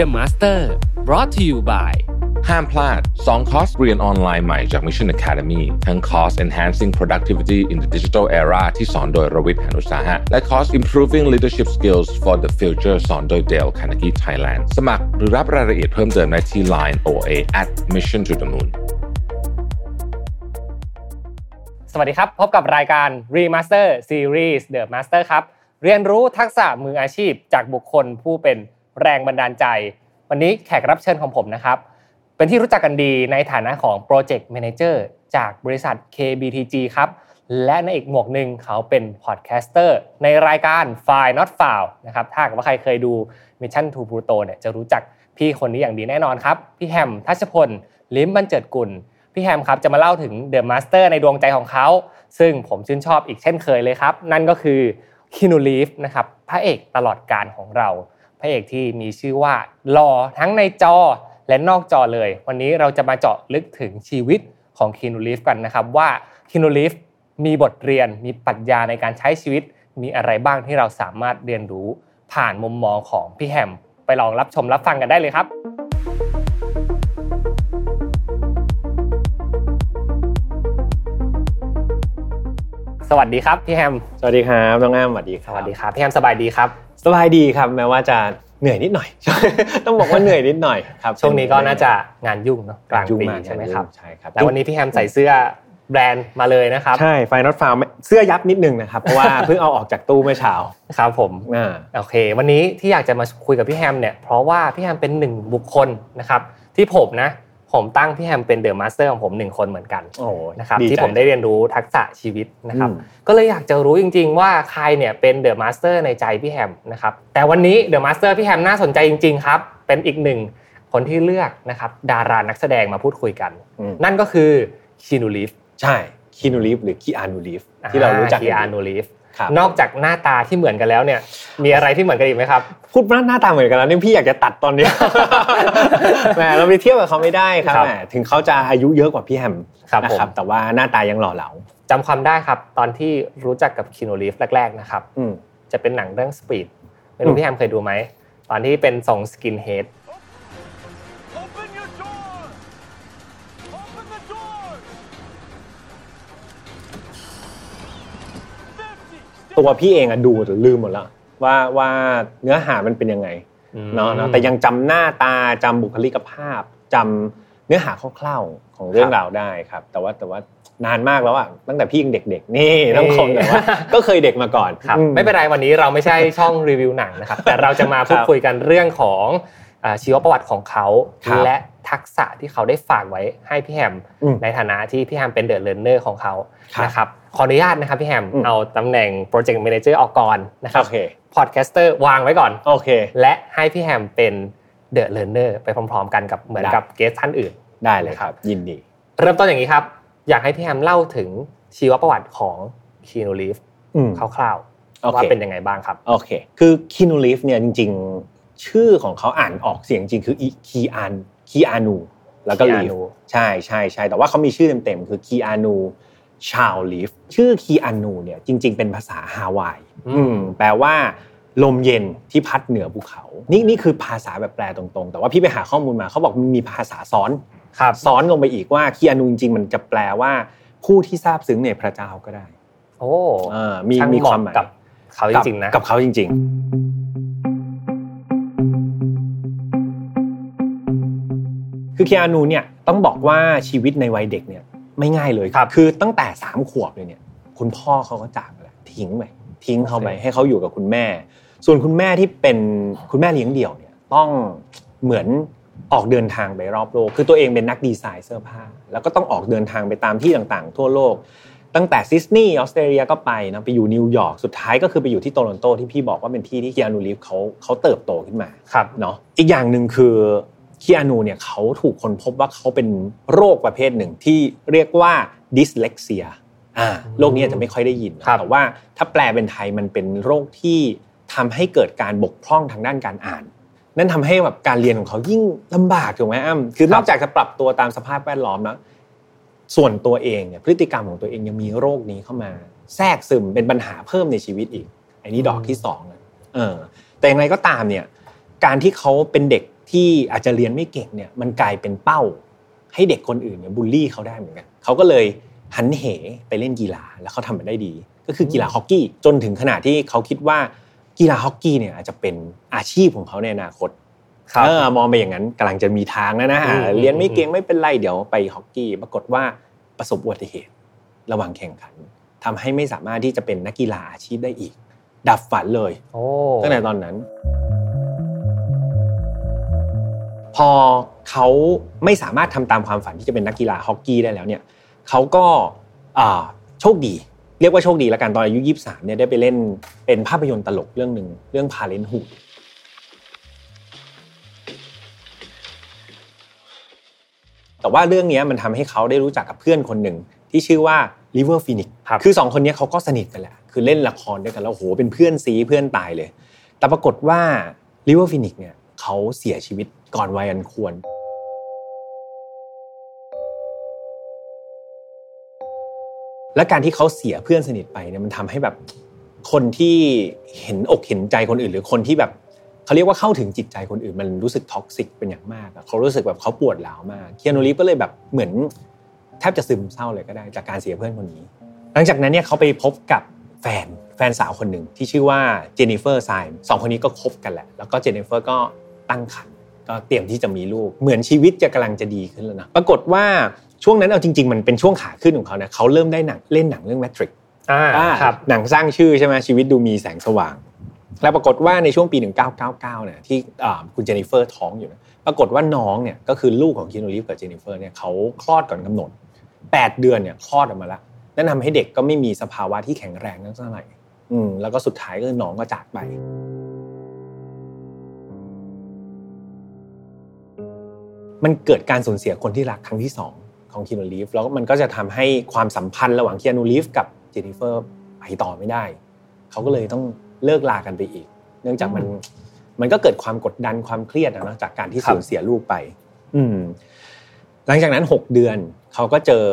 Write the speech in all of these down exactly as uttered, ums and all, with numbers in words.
The Master brought to you by ห้ามพลาดสองคอร์สเรียนออนไลน์ใหม่จาก Mission Academy ทั้งคอร์ส Enhancing Productivity in the Digital Era ที่สอนโดยรวิทย์ หานุสาหะและคอร์ส Improving Leadership Skills for the Future สอนโดย Dale Carnegie Thailand สมัครหรือรับรายละเอียดเพิ่มเติมได้ที่ ไลน์ โอ เอ at Mission to the Moon สวัสดีครับพบกับรายการ Remaster Series The Master Cup เรียนรู้ทักษะมืออาชีพจากบุคคลผู้เป็นแรงบันดาลใจวันนี้แขกรับเชิญของผมนะครับเป็นที่รู้จักกันดีในฐานะของ Project Manager จากบริษัท เค บี ที จี ครับและในอีกหมวกหนึ่งเขาเป็น Podcaster ในรายการ File Not Found นะครับถ้าว่าใครเคยดู Mission to Pluto เนี่ยจะรู้จักพี่คนนี้อย่างดีแน่นอนครับพี่แฮมทัชพลลิ้มบรรเจิดกุลพี่แฮมครับจะมาเล่าถึง The Master ในดวงใจของเขาซึ่งผมชื่นชอบอีกเช่นเคยเลยครับนั่นก็คือ Keanu Reeves นะครับพระเอกตลอดกาลของเราพระเอกที่มีชื่อว่าหล่อทั้งในจอและนอกจอเลยวันนี้เราจะมาเจาะลึกถึงชีวิตของ Keanu Reeves กันนะครับว่า Keanu Reeves มีบทเรียนมีปรัชญาในการใช้ชีวิตมีอะไรบ้างที่เราสามารถเรียนรู้ผ่านมุมมองของพี่แฮมไปลองรับชมรับฟังกันได้เลยครับสวัสดีครับพี่แฮมสวัสดีครับน้องอ้ำสวัสดีครับสวัสดีครับพี่แฮมสบายดีครับสบายดีครับแม้ว่าจะเหนื่อยนิดหน่อยต้องบอกว่าเหนื่อยนิดหน่อยครับช่วงนี้ก็น่าจะงานยุ่งเนาะกลางปีใช่มั้ยครับใช่ครับแต่วันนี้พี่แฮมใส่เสื้อแบรนด์มาเลยนะครับใช่ Final Farm เสื้อยับนิดนึงนะครับเพราะว่าเพิ่งเอาออกจากตู้เมื่อเช้าครับผมอ่าโอเควันนี้ที่อยากจะมาคุยกับพี่แฮมเนี่ยเพราะว่าพี่แฮมเป็นหนึ่งบุคคลนะครับที่ผมนะผมตั้งพี่แฮมเป็น The Master ของผมหนึ่งคนเหมือนกันนะครับที่ผมได้เรียนรู้ทักษะชีวิตนะครับก็เลยอยากจะรู้จริงๆว่าใครเนี่ยเป็น The Master ในใจพี่แฮมนะครับแต่วันนี้ The Master พี่แฮมน่าสนใจจริงๆครับเป็นอีกหนึ่งคนที่เลือกนะครับดารานักแสดงมาพูดคุยกันนั่นก็คือ Keanu Reeves ใช่ Keanu Reeves หรือ Keanu Reeves ที่เรารู้จัก Keanu Reevesนอกจากหน้าตาที่เหมือนกันแล้วเนี่ยมีอะไรที่เหมือนกันอีกมั้ยครับพูดว่าหน้าตาเหมือนกันแล้วนี่พี่อยากจะตัดตอนนี้แหมเราไปเทียบกับเขาไม่ได้ครับแหมถึงเขาจะอายุเยอะกว่าพี่แฮมนะครับแต่ว่าหน้าตายังหล่อเหลาจำความได้ครับตอนที่รู้จักกับ Keanu Reeves แรกๆนะครับจะเป็นหนังเรื่อง Speed ไม่รู้พี่แฮมเคยดูมั้ยตอนที่เป็นทรง Skinheadตัวพี่เองอ่ะดูแต่ลืมหมดแล้วว่าว่าเนื้อหามันเป็นยังไงเนาะแต่ยังจำหน้าตาจำบุคลิกภาพจำเนื้อหาคร่าวๆของเรื่องราวได้ครับแต่ว่าแต่ว่านานมากแล้วอ่ะตั้งแต่พี่ยังเด็กๆนี่ต้องคงแต่ว่าก็เคยเด็กมาก่อนครับไม่เป็นไรวันนี้เราไม่ใช่ช่องรีวิวหนังนะครับแต่เราจะมาพูดคุยกันเรื่องของเอ่อชีวประวัติของเขาและทักษะที่เขาได้ฝากไว้ให้พี่แฮมในฐานะที่พี่แฮมเป็นเดอะเลิร์นเนอร์ของเขานะครับขออนุญาตนะครับพี่แฮมเอาตำแหน่ง Project Manager ออกก่อนนะครับโอเค Podcaster วางไว้ก่อนโอเคและให้พี่แฮมเป็น The Learner ไปพร้อมๆกันกับเหมือนกับเกสท่านอื่นได้เลยครับยินดีเริ่มต้นอย่างนี้ครับอยากให้พี่แฮมเล่าถึงชีวประวัติของ Keanu Reeves คร่าวๆว่าเป็นยังไงบ้างครับโอเคคือ Keanu Reeves เนี่ยจริงๆชื่อของเขาอ่านออกเสียงจริงคือ Keanu Keanu แล้วก็ Reeves ใช่ๆๆแต่ว่าเขามีชื่อเต็มๆคือ Keanuชาวลีฟชื่อคีอานูเนี่ยจริงๆเป็นภาษาฮาวายแปลว่าลมเย็นที่พัดเหนือภูเขานี่นี่คือภาษาแบบแปลตรงๆแต่ว่าพี่ไปหาข้อมูลมาเขาบอกมีภาษาซ้อนครับซ้อนลงไปอีกว่าคีอานูจริงๆมันจะแปลว่าผู้ที่ซาบซึ้งในพระเจ้าก็ได้โอ้เออมีมีความหมายกับเขาจริงๆนะกับเขาจริงๆคือคีอานูเนี่ยต้องบอกว่าชีวิตในวัยเด็กเนี่ยไม่ง่ายเลยครับคือตั้งแต่สามขวบเลยเนี่ยคุณพ่อเขาก็จากไปแล้วทิ้งไปทิ้งเขาไปให้เขาอยู่กับคุณแม่ส่วนคุณแม่ที่เป็นคุณแม่เลี้ยงเดี่ยวเนี่ยต้องเหมือนออกเดินทางไปรอบโลกคือตัวเองเป็นนักดีไซน์เสื้อผ้าแล้วก็ต้องออกเดินทางไปตามที่ต่างๆทั่วโลกตั้งแต่ซิดนีย์ออสเตรเลียก็ไปนะไปอยู่นิวยอร์กสุดท้ายก็คือไปอยู่ที่โตรอนโตที่พี่บอกว่าเป็นที่ที่คีอานูรีฟเขาเขาเติบโตขึ้นมาครับเนาะอีกอย่างนึงคือคีอานูเนี่ยเขาถูกคนพบว่าเขาเป็นโรคประเภทหนึ่งที่เรียกว่าดิสเลกเซียอ่าโรคนี้อาจจะไม่ค่อยได้ยินแต่ว่าถ้าแปลเป็นไทยมันเป็นโรคที่ทำให้เกิดการบกพร่องทางด้านการอ่านนั่นทำให้แบบการเรียนของเขายิ่งลำบากถูกไหมอ้ำคือนอกจากจะปรับตัวตามสภาพแวดล้อมแล้วส่วนตัวเองเนี่ยพฤติกรรมของตัวเองยังมีโรคนี้เข้ามาแทรกซึมเป็นปัญหาเพิ่มในชีวิตอีกอันนี้ดอกที่สองนะเออแต่อย่างไรก็ตามเนี่ยการที่เขาเป็นเด็กท ที่อาจจะเรียนไม่เก่งเนี่ยมันกลายเป็นเป้าให้เด็กคนอื่นเนี่ยบูลลี่เขาได้เหมือนกันเขาก็เลยหันเหไปเล่นกีฬาแล้วเขาทำมันได้ดีก็คือกีฬาฮอกกี้จนถึงขนาดที่เขาคิดว่ากีฬาฮอกกี้เนี่ยอาจจะเป็นอาชีพของเขาในอนาคตเออมองไปอย่างนั้นกำลังจะมีทางแล้วนะเรียนไม่เก่งไม่เป็นไรเดี๋ยวไปฮอกกี้ปรากฏว่าประสบอุบัติเหตุระหว่างแข่งขันทำให้ไม่สามารถที่จะเป็นนักกีฬาอาชีพได้อีกดับฝันเลยตั้งแต่ตอนนั้นพอเขาไม่สามารถทำตามความฝันที่จะเป็นนักกีฬาฮอกกี้ได้แล้วเนี่ยเขาก็โชคดีเรียกว่าโชคดีละกันตอนอายุยี่สิบสามเนี่ยได้ไปเล่นเป็นภาพยนตร์ตลกเรื่องนึงเรื่อง Parenthoodแต่ว่าเรื่องนี้มันทำให้เขาได้รู้จักกับเพื่อนคนหนึ่งที่ชื่อว่า River Phoenix คือสองคนนี้เขาก็สนิทกันแหละคือเล่นละครด้วยกันแล้วโอ้โหเป็นเพื่อนซีเพื่อนตายเลยแต่ปรากฏว่า River Phoenix เนี่ยเขาเสียชีวิตก่อนวัยอันควรและการที่เขาเสียเพื่อนสนิทไปเนี่ยมันทำให้แบบคนที่เห็นอกเห็นใจคนอื่นหรือคนที่แบบเขาเรียกว่าเข้าถึงจิตใจคนอื่นมันรู้สึกท็อกซิกเป็นอย่างมากเขารู้สึกแบบเขาปวดร้าวมากKeanu Reevesก็เลยแบบเหมือนแทบจะซึมเศร้าเลยก็ได้จากการเสียเพื่อนคนนี้หลังจากนั้นเนี่ยเขาไปพบกับแฟนแฟนสาวคนหนึ่งที่ชื่อว่าเจนนิเฟอร์ไซม์สองคนนี้ก็คบกันแหละแล้วก็เจนนิเฟอร์ก็ตั้งครรภ์ก็เตรียมที่จะมีลูกเหมือนชีวิตจะกำลังจะดีขึ้นแล้วนะปรากฏว่าช่วงนั้นเอาจริงๆมันเป็นช่วงขาขึ้นของเขานะเขาเริ่มได้หนังเล่นหนังเรื่อง Matrix อ่าครับหนังสร้างชื่อใช่มั้ยชีวิตดูมีแสงสว่างแล้วปรากฏว่าในช่วงปีหนึ่งพันเก้าร้อยเก้าสิบเก้าเนี่ยที่เอ่อคุณเจนนิเฟอร์ท้องอยู่นะปรากฏว่าน้องเนี่ยก็คือลูกของคีนู รีฟส์กับเจนนิเฟอร์เนี่ยเขาคลอดก่อนกำหนดแปดเดือนเนี่ยคลอดออกมาแล้วนั่นทำให้เด็กก็ไม่มีสภาวะที่แข็งแรงทั้งเท่าไหร่อืมแล้วก็สุดท้ายก็น้องก็จากไปมันเกิดการสูญเสียคนที่รักครั้งที่สองของคีนู รีฟส์แล้วมันก็จะทำให้ความสัมพันธ์ระหว่างคีนู รีฟส์กับเจนนิเฟอร์ไปต่อไม่ได้เขาก็เลยต้องเลิกลากันไปอีกเนื่องจากมันมันก็เกิดความกดดันความเครียดอ่ะเนาะจากการที่สูญเสียลูกไปอืมหลังจากนั้นหกเดือนเขาก็เจอ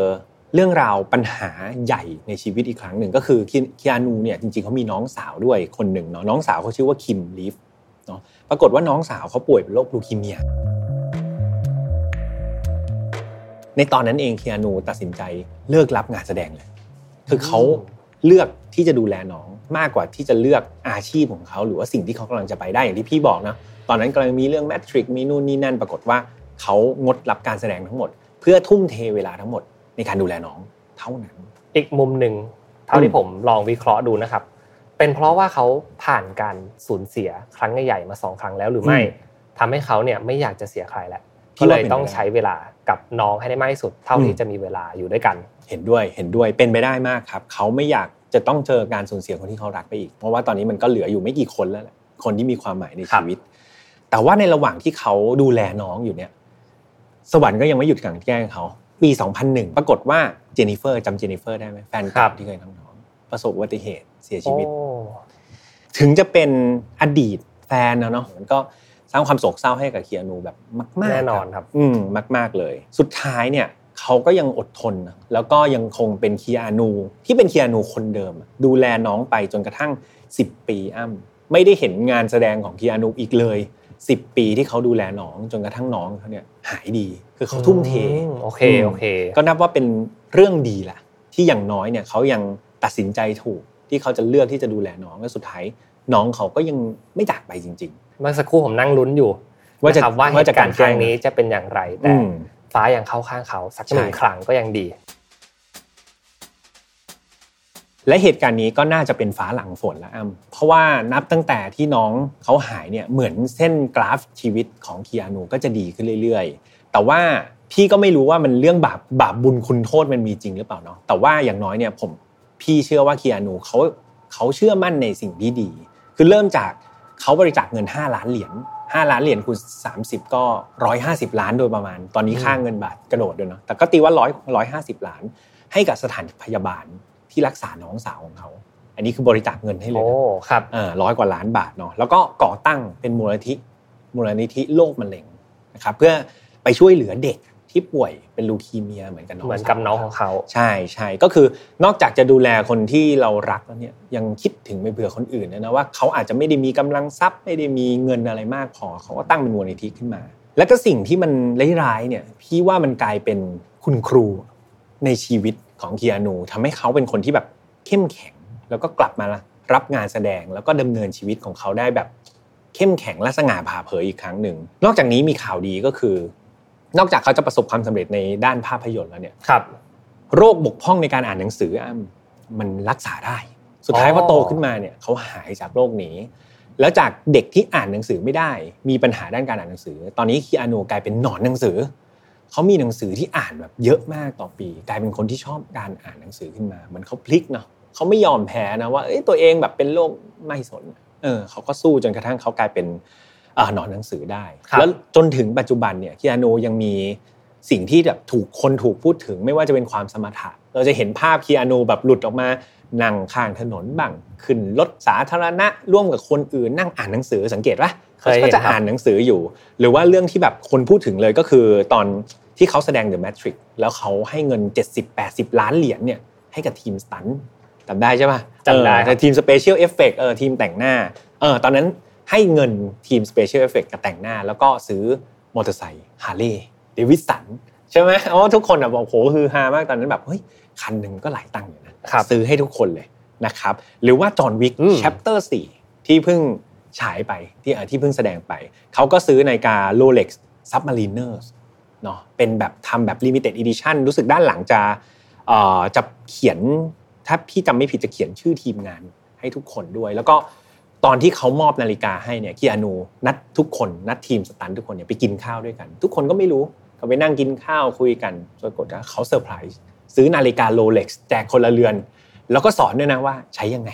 เรื่องราวปัญหาใหญ่ในชีวิตอีกครั้งหนึ่งก็คือคีอานูเนี่ยจริงๆเขามีน้องสาวด้วยคนหนึ่งเนาะน้องสาวเขาชื่อว่าคิมลีฟเนาะปรากฏว่าน้องสาวเขาป่วยเป็นโรคลูคีเมียในตอนนั้นเองคีอานูตัดสินใจเลิกรับงานแสดงเลยคือเขาเลือกที่จะดูแลน้องมากกว่าที่จะเลือกอาชีพของเขาหรือว่าสิ่งที่เขากำลังจะไปได้อย่างที่พี่บอกนะตอนนั้นกำลังมีเรื่อง Matrix มีนู่นนี่นั่นปรากฏว่าเขางดรับการแสดงทั้งหมดเพื่อทุ่มเทเวลาทั้งหมดในการดูแลน้องเท่านั้นอีกมุมหนึ่งเท่าที่ผมลองวิเคราะห์ดูนะครับเป็นเพราะว่าเขาผ่านการสูญเสียครั้งใหญ่ๆมาสองครั้งแล้วหรือไม่ทำให้เขาเนี่ยไม่อยากจะเสียใครแล้วก็เลยต้องใช้เวลากับน้องให้ได้มากที่สุดเท่าที่จะมีเวลาอยู่ด้วยกันเห็นด้วยเห็นด้วยเป็นไปได้มากครับเขาไม่อยากจะต้องเจอการสูญเสียคนที่เขารักไปอีกเพราะว่าตอนนี้มันก็เหลืออยู่ไม่กี่คนแล้วแหละคนที่มีความหมายในชีวิตแต่ว่าในระหว่างที่เขาดูแลน้องอยู่เนี่ยสวรรค์ก็ยังไม่หยุดกลั่นแกล้งเขาปีสองพันหนึ่งปรากฏว่าเจนนิเฟอร์จำเจนนิเฟอร์ได้ไหมแฟนคลับที่เคยทำน้องประสบอุบัติเหตุเสียชีวิตถึงจะเป็นอดีตแฟนเนาะมันก็สร้างความโศกเศร้าให้กับเคียนูแบบมากๆแน่นอนครับอืมมากๆเลยสุดท้ายเนี่ยเขาก็ยังอดทนแล้วก็ยังคงเป็นคีอานูที่เป็นคีอานูคนเดิมดูแลน้องไปจนกระทั่งสิบปีอ้ำไม่ได้เห็นงานแสดงของคีอานูอีกเลยสิบปีที่เขาดูแลน้องจนกระทั่งน้องเขาเนี่ยหายดีคือเขาทุ่มเทโอเคโอเคก็นับว่าเป็นเรื่องดีล่ะที่อย่างน้อยเนี่ยเขายังตัดสินใจถูกที่เขาจะเลือกที่จะดูแลน้องและสุดท้ายน้องเขาก็ยังไม่จากไปจริงๆเมื่อสักครู่ผมนั่งลุ้นอยู่ว่าจะว่าเหตุการณ์ครั้งนี้จะเป็นอย่างไรแต่ฟ้ายังเข้าข้างเขาสักหนึ่งครั้งก็ยังดีและเหตุการณ์นี้ก็น่าจะเป็นฟ้าหลังฝนแล้วอ้ำเพราะว่านับตั้งแต่ที่น้องเขาหายเนี่ยเหมือนเส้นกราฟชีวิตของคีอานูก็จะดีขึ้นเรื่อยๆแต่ว่าพี่ก็ไม่รู้ว่ามันเรื่องบาปบาปบุญคุณโทษมันมีจริงหรือเปล่าเนาะแต่ว่าอย่างน้อยเนี่ยผมพี่เชื่อว่าคีอานูเขาเขาเชื่อมั่นในสิ่งที่ดีคือเริ่มจากเขาบริจาคเงินห้าล้านเหรียญห้าล้านเหรียญคูณสามสิบก็หนึ่งร้อยห้าสิบล้านโดยประมาณตอนนี้ค่าเงินบาทกระโดดด้วยเนาะแต่ก็ตีว่าหนึ่งร้อย หนึ่งร้อยห้าสิบล้านให้กับสถานพยาบาลที่รักษาน้องสาวของเขาอันนี้คือบริจาคเงินให้เลยโอ้ครับเอ่อหนึ่งร้อยกว่าล้านบาทเนาะแล้วก็ก่อตั้งเป็นมูลนิธิมูลนิธิโรคมะเร็งนะครับเพื่อไปช่วยเหลือเด็ก ที่ป่วยเป็นลูคีเมียเหมือนกันน้องเหมือนกับน้องของเขาใช่ๆก็คือนอกจากจะดูแลคนที่เรารักแล้วเนี่ยยังคิดถึงไปเผื่อคนอื่นด้วยนะว่าเขาอาจจะไม่ได้มีกำลังทรัพย์ไม่ได้มีเงินอะไรมากพอเขาก็ตั้งเป็นมูลนิธิขึ้นมาแล้วก็สิ่งที่มันร้ายๆเนี่ยพี่ว่ามันกลายเป็นคุณครูในชีวิตของคีอานูทำให้เขาเป็นคนที่แบบเข้มแข็งแล้วก็กลับมารับงานแสดงแล้วก็ดำเนินชีวิตของเขาได้แบบเข้มแข็งและสง่าผ่าเผยอีกครั้งหนึ่งนอกจากนี้มีข่าวดีก็คือนอกจากเขาจะประสบความสำเร็จในด้านภาพยนตร์แล้วเนี่ยครับโรคบกพร่องในการอ่านหนังสือมันรักษาได้สุดท้ายพอโตขึ้นมาเนี่ยเขาหายจากโรคนี้แล้วจากเด็กที่อ่านหนังสือไม่ได้มีปัญหาด้านการอ่านหนังสือตอนนี้คีอานูกลายเป็นหนอนหนังสือเขามีหนังสือที่อ่านแบบเยอะมากต่อปีกลายเป็นคนที่ชอบการอ่านหนังสือขึ้นมาเหมือนเขาพลิกเนาะเขาไม่ยอมแพ้นะว่าเอ้ยตัวเองแบบเป็นโรคไม่สนเออเขาก็สู้จนกระทั่งเขากลายเป็นเอ่อหนอนหนังสือได้แล้วจนถึงปัจจุบันเนี่ยคีอานูยังมีสิ่งที่แบบถูกคนถูกพูดถึงไม่ว่าจะเป็นความสมถะเราจะเห็นภาพคีอานูแบบหลุดออกมานั่งข้างถนนบ้างขึ้นรถสาธารณะร่วมกับคนอื่นนั่งอ่านหนังสือสังเกตป่ะเขาก็จะอ่านหนังสืออยู่หรือว่าเรื่องที่แบบคนพูดถึงเลยก็คือตอนที่เขาแสดง The Matrix แล้วเขาให้เงินเจ็ดสิบ แปดสิบล้านเหรียญเนี่ยให้กับทีมสตันท์จำได้ใช่ป่ะจำได้ทีม Special Effect เออทีมแต่งหน้าเออตอนนั้นให้เงินทีม Special Effect กับแต่งหน้าแล้วก็ซื้อมอเตอร์ไซค์ฮาร์เลย์เดวิดสันใช่มั้ยอ๋อทุกคนอ่ะบอกโหฮือฮามากตอนนั้นแบบเฮ้ยคันนึงก็หลายตังค์อยู่นะซื้อให้ทุกคนเลยนะครับหรือว่าจอห์นวิก Chapter สี่ที่เพิ่งฉายไปที่ที่เพิ่งแสดงไปเขาก็ซื้อนาฬิกา Rolex Submariner เนาะเป็นแบบทำแบบ Limited Edition รู้สึกด้านหลังจะเอ่อจะเขียนถ้าพี่จำไม่ผิดจะเขียนชื่อทีมงานให้ทุกคนด้วยแล้วก็ตอนที่เขามอบนาฬิกาให้เนี่ยคีอานูนัดทุกคนนัดทีมสตันท์ทุกคนเนี่ยไปกินข้าวด้วยกันทุกคนก็ไม่รู้ก็ไปนั่งกินข้าวคุยกันปรากฏว่าเขาเซอร์ไพรส์ซื้อนาฬิกา Rolex แจกคนละเรือนแล้วก็สอนด้วยนะว่าใช้ยังไง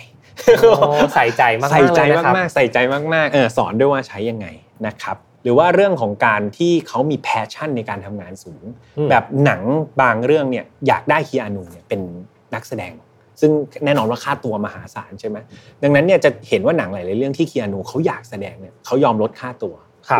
ใส่ใจมากๆใส่ใจมากๆใส่ใจมากๆเออสอนด้วยว่าใช้ยังไงนะครับหรือว่าเรื่องของการที่เขามีแพชชั่นในการทำงานสูงแบบหนังบางเรื่องเนี่ยอยากได้คีอานูเนี่ยเป็นนักแสดงซึ่งแน่นอนว่าค่าตัวมหาศาลใช่ไหมดังนั้นเนี่ยจะเห็นว่าหนังหลายๆเรื่องที่คีอานูเขาอยากแสดงเนี่ยเขายอมลดค่าตัว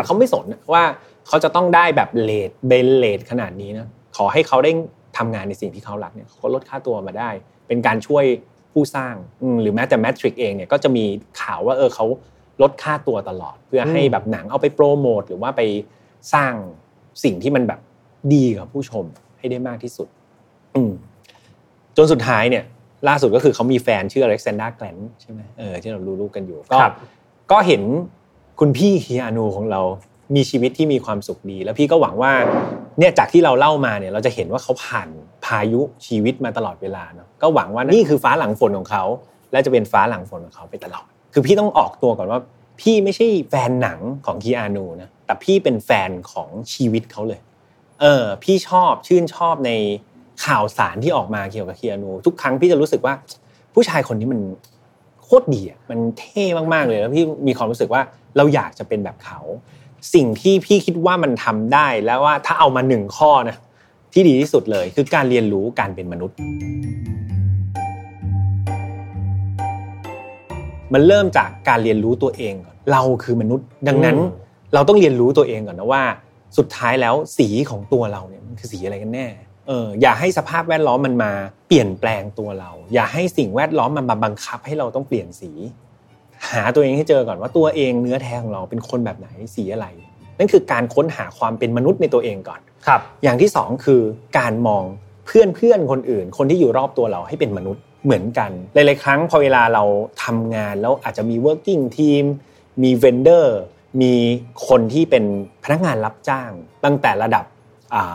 เขาไม่สนว่าเขาจะต้องได้แบบเลทเบนเลทขนาดนี้นะขอให้เขาได้ทำงานในสิ่งที่เขารักเนี่ยเขาก็ลดค่าตัวมาได้เป็นการช่วยผู้สร้างหรือแม้แต่ Matrix เองเนี่ยก็จะมีข่าวว่าเออเขาลดค่าตัวตลอดเพื่อให้แบบหนังเอาไปโปรโมทหรือว่าไปสร้างสิ่งที่มันแบบดีกับผู้ชมให้ได้มากที่สุดจนสุดท้ายเนี่ยล่าสุดก็คือเขามีแฟนชื่อ Alexander Glenn ใช่ไหมเออที่เรารู้ๆกันอยู่ก็ก็เห็นคุณพี่คีอานูของเรามีชีวิตที่มีความสุขดีแล้วพี่ก็หวังว่าเนี่ยจากที่เราเล่ามาเนี่ยเราจะเห็นว่าเขาผ่านพายุชีวิตมาตลอดเวลาเนาะก็หวังว่านี่คือฟ้าหลังฝนของเขาและจะเป็นฟ้าหลังฝนของเขาไปตลอดคือพี่ต้องออกตัวก่อนว่าพี่ไม่ใช่แฟนหนังของคีอานูนะแต่พี่เป็นแฟนของชีวิตเขาเลยเออพี่ชอบชื่นชอบในข่าวสารที่ออกมาเกี่ยวกับคีอานูทุกครั้งพี่จะรู้สึกว่าผู้ชายคนนี้มันโคตรดีอ่ะมันเท่มากๆเลยแล้วพี่มีความรู้สึกว่าเราอยากจะเป็นแบบเขาสิ่งที่พี่คิดว่ามันทำได้แล้วว่าถ้าเอามาหนึ่งข้อนะที่ดีที่สุดเลยคือการเรียนรู้การเป็นมนุษย์มันเริ่มจากการเรียนรู้ตัวเองก่อนเราคือมนุษย์ดังนั้นเราต้องเรียนรู้ตัวเองก่อนนะว่าสุดท้ายแล้วสีของตัวเราเนี่ยมันคือสีอะไรกันแน่เอออย่าให้สภาพแวดล้อมมันมาเปลี่ยนแปลงตัวเราอย่าให้สิ่งแวดล้อมมันมาบังคับให้เราต้องเปลี่ยนสีหาตัวเองให้เจอก่อนว่าตัวเองเนื้อแท้ของเราเป็นคนแบบไหนสีอะไรนั่นคือการค้นหาความเป็นมนุษย์ในตัวเองก่อนครับอย่างที่สองคือการมองเพื่อนๆคนอื่นคนที่อยู่รอบตัวเราให้เป็นมนุษย์เหมือนกันหลายๆครั้งพอเวลาเราทำงานแล้วอาจจะมี working team มี vendor มีคนที่เป็นพนักงานรับจ้างตั้งแต่ระดับ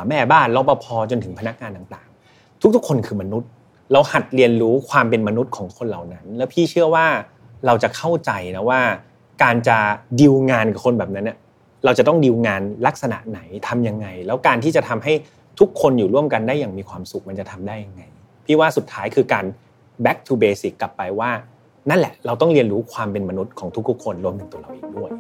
แม่บ้านรปภจนถึงพนักงานต่างๆทุกๆคนคือมนุษย์เราหัดเรียนรู้ความเป็นมนุษย์ของคนเหล่านั้นแล้วพี่เชื่อว่าเราจะเข้าใจนะว่าการจะดีลงานกับคนแบบนั้นเนี่ยเราจะต้องดีลงานลักษณะไหนทำยังไงแล้วการที่จะทำให้ทุกคนอยู่ร่วมกันได้อย่างมีความสุขมันจะทำได้ยังไงพี่ว่าสุดท้ายคือการ back to basic กลับไปว่านั่นแหละเราต้องเรียนรู้ความเป็นมนุษย์ของทุกๆคนรวมถึงตัวเราเองด้วย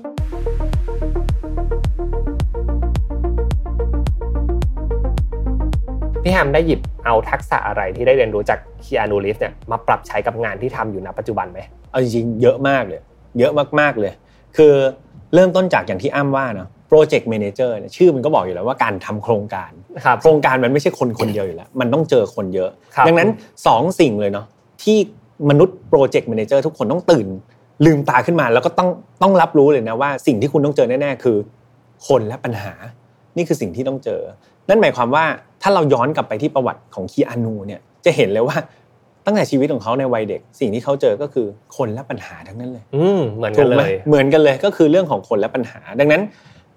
พี่แฮมได้หยิบเอาทักษะอะไรที่ได้เรียนรู้จากคีอานูรีฟเนี่ยมาปรับใช้กับงานที่ทำอยู่ณปัจจุบันไหมเอาจริงๆเยอะมากเลยเยอะมากๆเลยคือเริ่มต้นจากอย่างที่อ้ำว่าเนาะโป Project Manager เนี่ยชื่อมันก็บอกอยู่แล้วว่าการทำโครงการโครงการมันไม่ใช่คนคนเดียวอยู่แล้วมันต้องเจอคนเยอะดังนั้นสองสิ่งเลยเนาะที่มนุษย์ Project Manager ทุกคนต้องตื่นลืมตาขึ้นมาแล้วก็ต้องต้องรับรู้เลยนะว่าสิ่งที่คุณต้องเจอแน่ๆคือคนและปัญหานี่คือสิ่งที่ต้องเจอนั่นหมายความว่าถ้าเราย้อนกลับไปที่ประวัติของคีอานูเนี่ยจะเห็นเลยว่าตั้งแต่ชีวิตของเขาในวัยเด็กสิ่งที่เขาเจอก็คือคนและปัญหาทั้งนั้นเลยอืมเหมือนกันเลยเหมือนกันเลยก็คือเรื่องของคนและปัญหาดังนั้น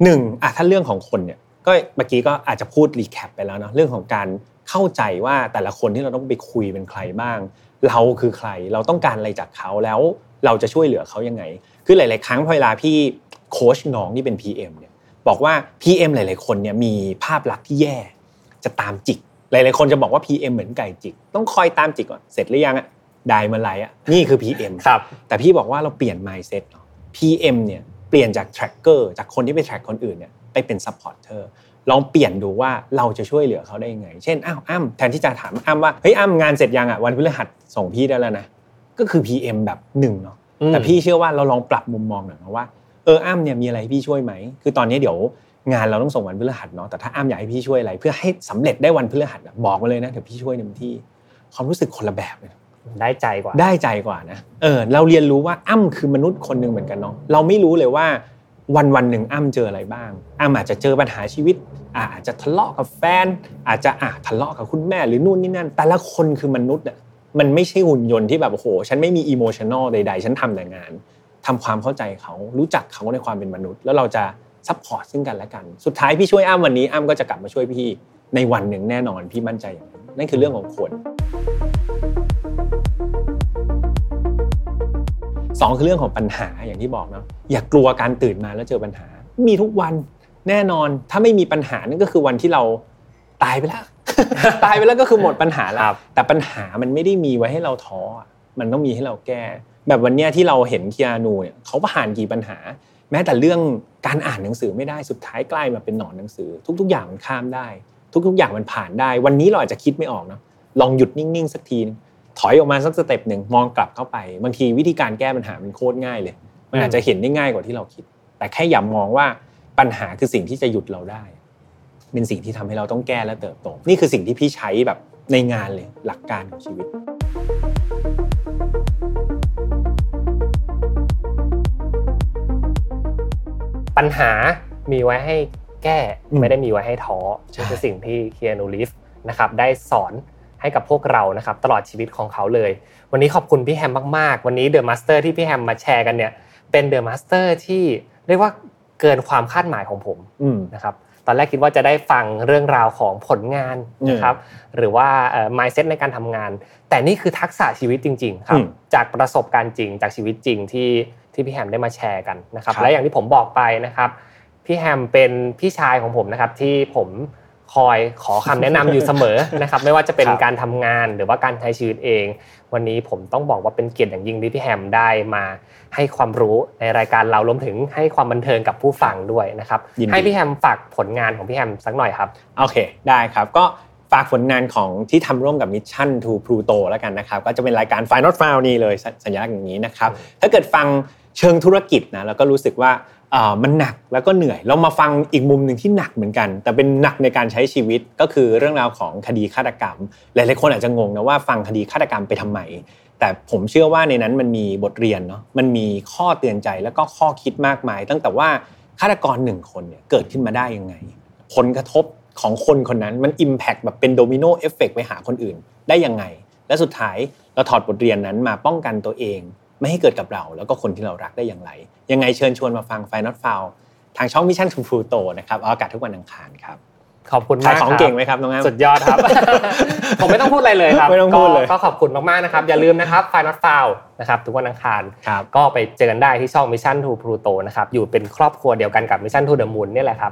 หนึ่งอ่ะถ้าเรื่องของคนเนี่ยก็เมื่อกี้ก็อาจจะพูดรีแคปไปแล้วเนาะเรื่องของการเข้าใจว่าแต่ละคนที่เราต้องไปคุยเป็นใครบ้างเราคือใครเราต้องการอะไรจากเขาแล้วเราจะช่วยเหลือเขายังไงคือหลายๆครั้งพอเวลาพี่โค้ชน้องที่เป็น พี เอ็ม เนี่ยบอกว่า พี เอ็ม หลายๆคนเนี่ยมีภาพลักษณ์ที่แย่จะตามจิกหลายๆคนจะบอกว่า พี เอ็ม เหมือนไก่จิกต้องคอยตามจิกก่อนเสร็จหรือยังอ่ะได้เมื่อไหร่อ่ะนี่คือ พี เอ็ม ครับแต่พี่บอกว่าเราเปลี่ยน mindset เนาะ พี เอ็ม เนี่ยเปลี่ยนจาก tracker จากคนที่ไป track คนอื่นเนี่ยไปเป็น supporter ลองเปลี่ยนดูว่าเราจะช่วยเหลือเขาได้ยังไงเช่นอ้าวอ้ำแทนที่จะถามอ้ำว่าเฮ้ยอ้ำงานเสร็จยังอ่ะวันพฤหัสส่งพี่ได้แล้วนะก็คือ พี เอ็ม แบบหนึ่งเนาะแต่พี่เชื่อว่าเราลองปรับมุมมองหน่อยนะว่าเอออ้ำเนี่ยมีอะไรพี่ช่วยไหมคือตอนนี้เดี๋ยวงานเราต้องส่งวันพฤหัสเนาะแต่ถ้าอ้ำอยากให้พี่ช่วยอะไรเพื่อให้สำเร็จได้วันพฤหัสบอกมาเลยนะเดี๋ยวพี่ช่วยเต็มที่ความรู้สึกคนละแบบเลยได้ใจกว่าได้ใจกว่านะเออเราเรียนรู้ว่าอ้ำคือมนุษย์คนนึงเหมือนกันเนาะเราไม่รู้เลยว่าวันๆนึงอ้ำเจออะไรบ้างอ้ำอาจจะเจอปัญหาชีวิตอาจจะทะเลาะกับแฟนอาจจะอ่ะทะเลาะกับคุณแม่หรือนู่นนี่นั่นแต่ละคนคือมนุษย์อะมันไม่ใช่หุ่นยนต์ที่แบบโอ้โหฉันไม่มีอีโมชันนอลใดๆฉันทำแต่งานทำความเข้าใจเขารู้จักเขาในความเป็นมนุษย์แล้วเราจะซัพพอร์ตซึ่งกันและกันสุดท้ายพี่ช่วยอ้ำวันนี้อ้ำก็จะกลับมาช่วยพี่ในวันหนึ่งแน่นอนพี่มั่นใจอย่างนั้นนั่นคือเรื่องของคนสองคือเรื่องของปัญหาอย่างที่บอกเนาะอย่ากลัวการตื่นมาแล้วเจอปัญหามีทุกวันแน่นอนถ้าไม่มีปัญหานั่นก็คือวันที่เราตายไปแล้ว ตายไปแล้วก็คือหมดปัญหาแล้วแต่ปัญหามันไม่ได้มีไว้ให้เราท้อมันต้องมีให้เราแก้แบบวันเนี้ยที่เราเห็นคีอานูเนี่ยเขาผ่านกี่ปัญหาแม้แต่เรื่องการอ่านหนังสือไม่ได้สุดท้ายกลายมาเป็นหนอนหนังสือทุกๆอย่างมันข้ามได้ทุกๆอย่างมันผ่านได้วันนี้เราอาจจะคิดไม่ออกเนาะลองหยุดนิ่งๆสักทีถอยออกมาสักสเต็ปหนึ่งมองกลับเข้าไปบางทีวิธีการแก้ปัญหามันโคตรง่ายเลยมันอาจจะเห็นได้ง่ายกว่าที่เราคิดแต่แค่อย่ามองว่าปัญหาคือสิ่งที่จะหยุดเราได้เป็นสิ่งที่ทำให้เราต้องแก้และเติบโตนี่คือสิ่งที่พี่ใช้แบบในงานเลยหลักการของชีวิตปัญหามีไว้ให้แก้ไม่ได้มีไว้ให้ท้อนี่คือสิ่งที่เคียนู รีฟส์นะครับได้สอนให้กับพวกเรานะครับตลอดชีวิตของเขาเลยวันนี้ขอบคุณพี่แฮมมากๆวันนี้เดอะมาสเตอร์ที่พี่แฮมมาแชร์กันเนี่ยเป็นเดอะมาสเตอร์ที่เรียกว่าเกินความคาดหมายของผมนะครับตอนแรกคิดว่าจะได้ฟังเรื่องราวของผลงานนะครับหรือว่า mindset ในการทำงานแต่นี่คือทักษะชีวิตจริงๆครับจากประสบการณ์จริงจากชีวิตจริงที่ที่พี่แฮมได้มาแชร์กันนะครับและอย่างที่ผมบอกไปนะครับพี่แฮมเป็นพี่ชายของผมนะครับที่ผมคอยขอคำแนะนำอยู่เสมอนะครับไม่ว่าจะเป็นการทำงานหรือว่าการใช้ชีวิตเองวันนี้ผมต้องบอกว่าเป็นเกียรติอย่างยิ่งที่พี่แฮมได้มาให้ความรู้ในรายการเรารวมถึงให้ความบันเทิงกับผู้ฟังด้วยนะครับให้พี่แฮมฝากผลงานของพี่แฮมสักหน่อยครับโอเคได้ครับก็ฝากผลงานของที่ทำร่วมกับ Mission to Pluto แล้วกันนะครับก็จะเป็นรายการ File Not Found นี่เลยสัญลักษณ์อย่างนี้นะครับถ้าเกิดฟังเชิงธุรกิจนะแล้วก็รู้สึกว่าเอ่อมันหนักแล้วก็เหนื่อยเรามาฟังอีกมุมนึงที่หนักเหมือนกันแต่เป็นหนักในการใช้ชีวิตก็คือเรื่องราวของคดีฆาตกรรมหลายๆคนอาจจะงงนะว่าฟังคดีฆาตกรรมไปทำไมแต่ผมเชื่อว่าในนั้นมันมีบทเรียนเนาะมันมีข้อเตือนใจแล้วก็ข้อคิดมากมายตั้งแต่ว่าฆาตกรหนึ่งคนเนี่ยเกิดขึ้นมาได้ยังไงผลกระทบของคนคนนั้นมัน impact แบบเป็นโดมิโนเอฟเฟคไปหาคนอื่นได้ยังไงและสุดท้ายเราถอดบทเรียนนั้นมาป้องกันตัวเองไม่ให้เกิดกับเราแล้วก็คนที่เรารักได้อย่างไรยังไงเชิญชวนมาฟัง File Not Found ทางช่อง Mission to Pluto นะครับออกอากาศทุกวันอังคารครับขอบคุณมากครับขายของเก่งมั้ยครับน้องอ้ำสุดยอดครับผมไม่ต้องพูดอะไรเลยครับไม่ต้องพูดเลยก็ขอบคุณมากๆนะครับอย่าลืมนะครับ File Not Found นะครับทุกวันอังคารก็ไปเจอกันได้ที่ช่อง Mission to Pluto นะครับอยู่เป็นครอบครัวเดียวกันกับ Mission to the Moon นี่แหละครับ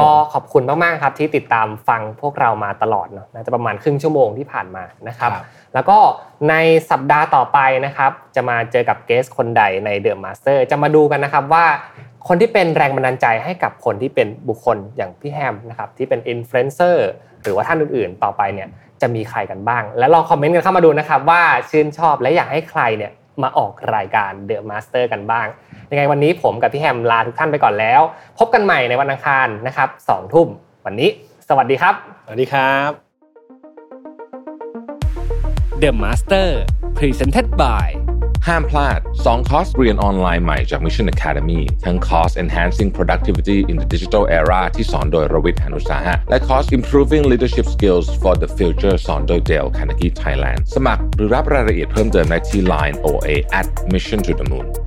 ก็ขอบคุณมากๆครับที่ติดตามฟังพวกเรามาตลอดเนาะน่าจะประมาณครึ่งชั่วโมงที่ผ่านมานะครับแล้วก็ในสัปดาห์ต่อไปนะครับจะมาเจอกับเกสคนใดใน The Master จะมาดูกันนะครับว่าคนที่เป็นแรงบันดาลใจให้กับคนที่เป็นบุคคลอย่างพี่แฮมนะครับที่เป็นอินฟลูเอนเซอร์หรือว่าท่านอื่นๆต่อไปเนี่ยจะมีใครกันบ้างและลองคอมเมนต์กันเข้ามาดูนะครับว่าชื่นชอบและอยากให้ใครเนี่ยมาออกรายการ The Master กันบ้าง ยังไงวันนี้ผมกับพี่แฮมลาทุกท่านไปก่อนแล้วพบกันใหม่ในวันอังคารนะครับ สอง ทุ่มวันนี้สวัสดีครับสวัสดีครับ The Master Presented by ห้ามพลาดสองคอร์สเรียนออนไลน์ใหม่จาก Mission Academy ทั้งคอร์ส Enhancing Productivity in the Digital Era ที่สอนโดยรวิทย์ หานุสาหะและคอร์ส Improving Leadership Skills for the Future สอนโดย Dale Carnegie Thailand สมัครหรือรับรายละเอียดเพิ่มเติมได้ที่ ไลน์ โอ เอ at Mission to the Moon